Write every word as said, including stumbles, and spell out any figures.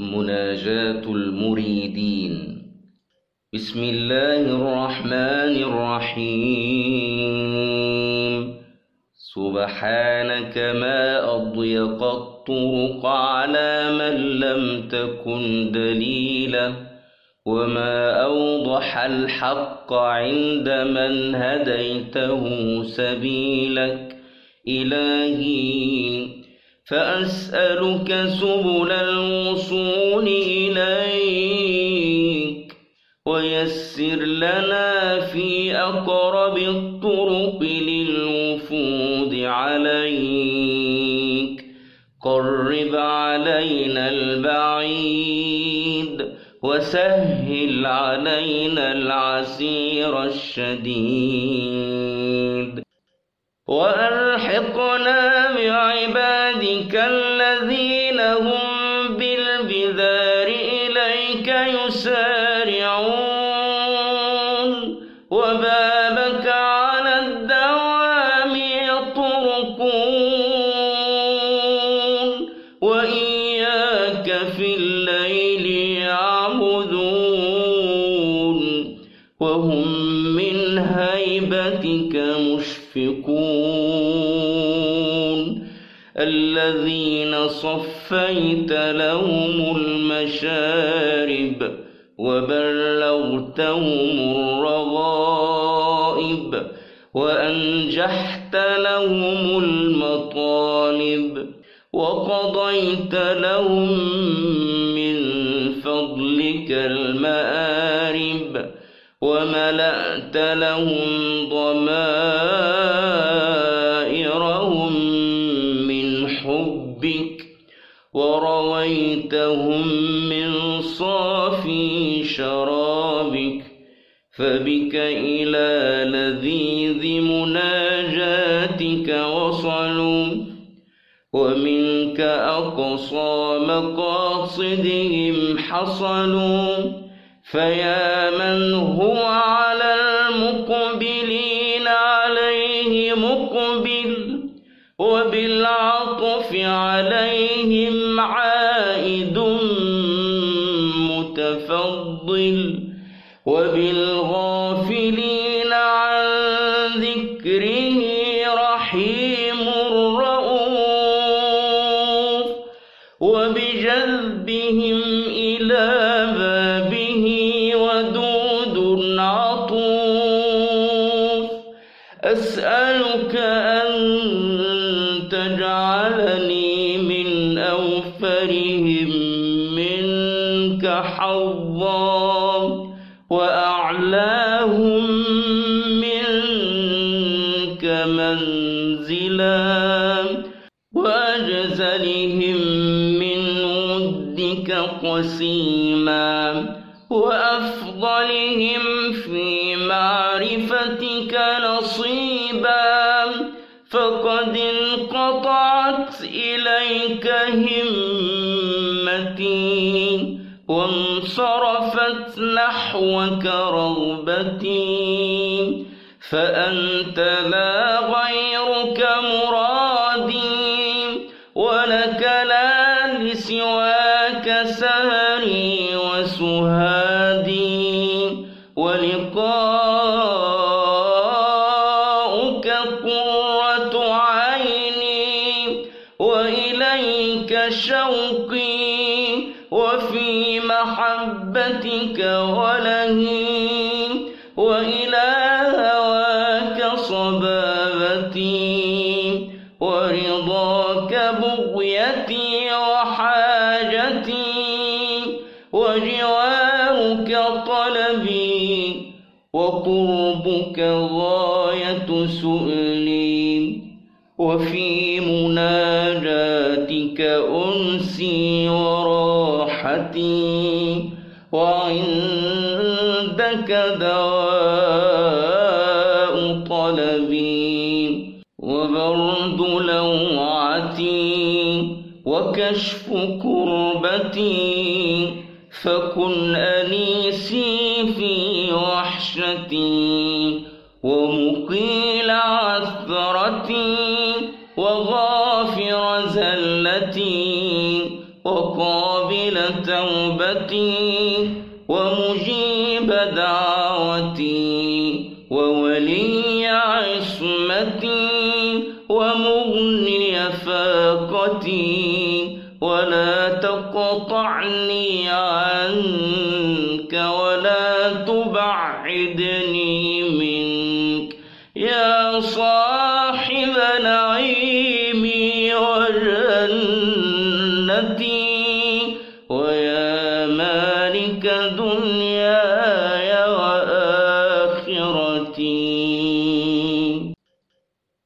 Munacatu'l-Muridin. Bismillahirrahmanirrahim. Subhaneke ma adyakat turuq ala men lem tekun delile. وما أوضح الحق عند من هديته سبيلك إلهي فأسألك سبل الوصول إليك ويسر لنا في أقرب الطرق للوفود عليك قرب علينا البعيد وسهل علينا العسير الشديد وألحقنا بعبادك الذين هم بالبذار إليك يسارعون وبابك على الدوام يطرقون وإياك في الليل وهم من هيبتك مشفقون الذين صفيت لهم المشارب وبلغتهم الرغائب وأنجحت لهم المطالب وقضيت لهم من فضلك المآرب وَمَلَأْتَ لَهُمْ ضَمَائِرَهُمْ مِنْ حُبِّكَ وَرَوَيْتَهُمْ مِنْ صَافِي شَرَابِكَ فَبِكَ إِلَى لَذِيذِ مُنَاجَاتِكَ وَصَلُوا وَمِنْكَ أَقْصَى مَقَاصِدِهِمْ حَصَلُوا فيا من هو على المقبلين عليه مقبل وبالعطف عليهم عائد متفضل وبالغافلين عن ذكره رحيم رؤوف وبجذبهم إلى أسألك أن تجعلني من أوفرهم منك حظا وأعلاهم منك منزلا وأجزلهم من ودك قسيما وأفضلهم في معرفتك نصيبا فقد انقطعت إليك همتي وانصرفت نحوك رغبتي فأنت لا غيرك مرادي ولك لا لسواك سهري وسهادي ولقاؤك قرة عيني وإليك شوقي وفي محبتك ولهي وإلى هواك صبابتي ورضاك بغيتي وحاجتي وجوارك طلبي وقربك غاية سؤلي وفي مناجاتك أنسي وراحتي وعندك دواء طلبي وبرد لوعتي وكشف كربتي فكن أنيسي في وحشتي ومقيل عثرتي وغافر زلتي وقل قابل توبتي ومجيب دعوتي وولي عصمتي ومغني فاقتي ولا تقطعني عنك ولا تبعدني منك يا صاحب نعيمي وجنتي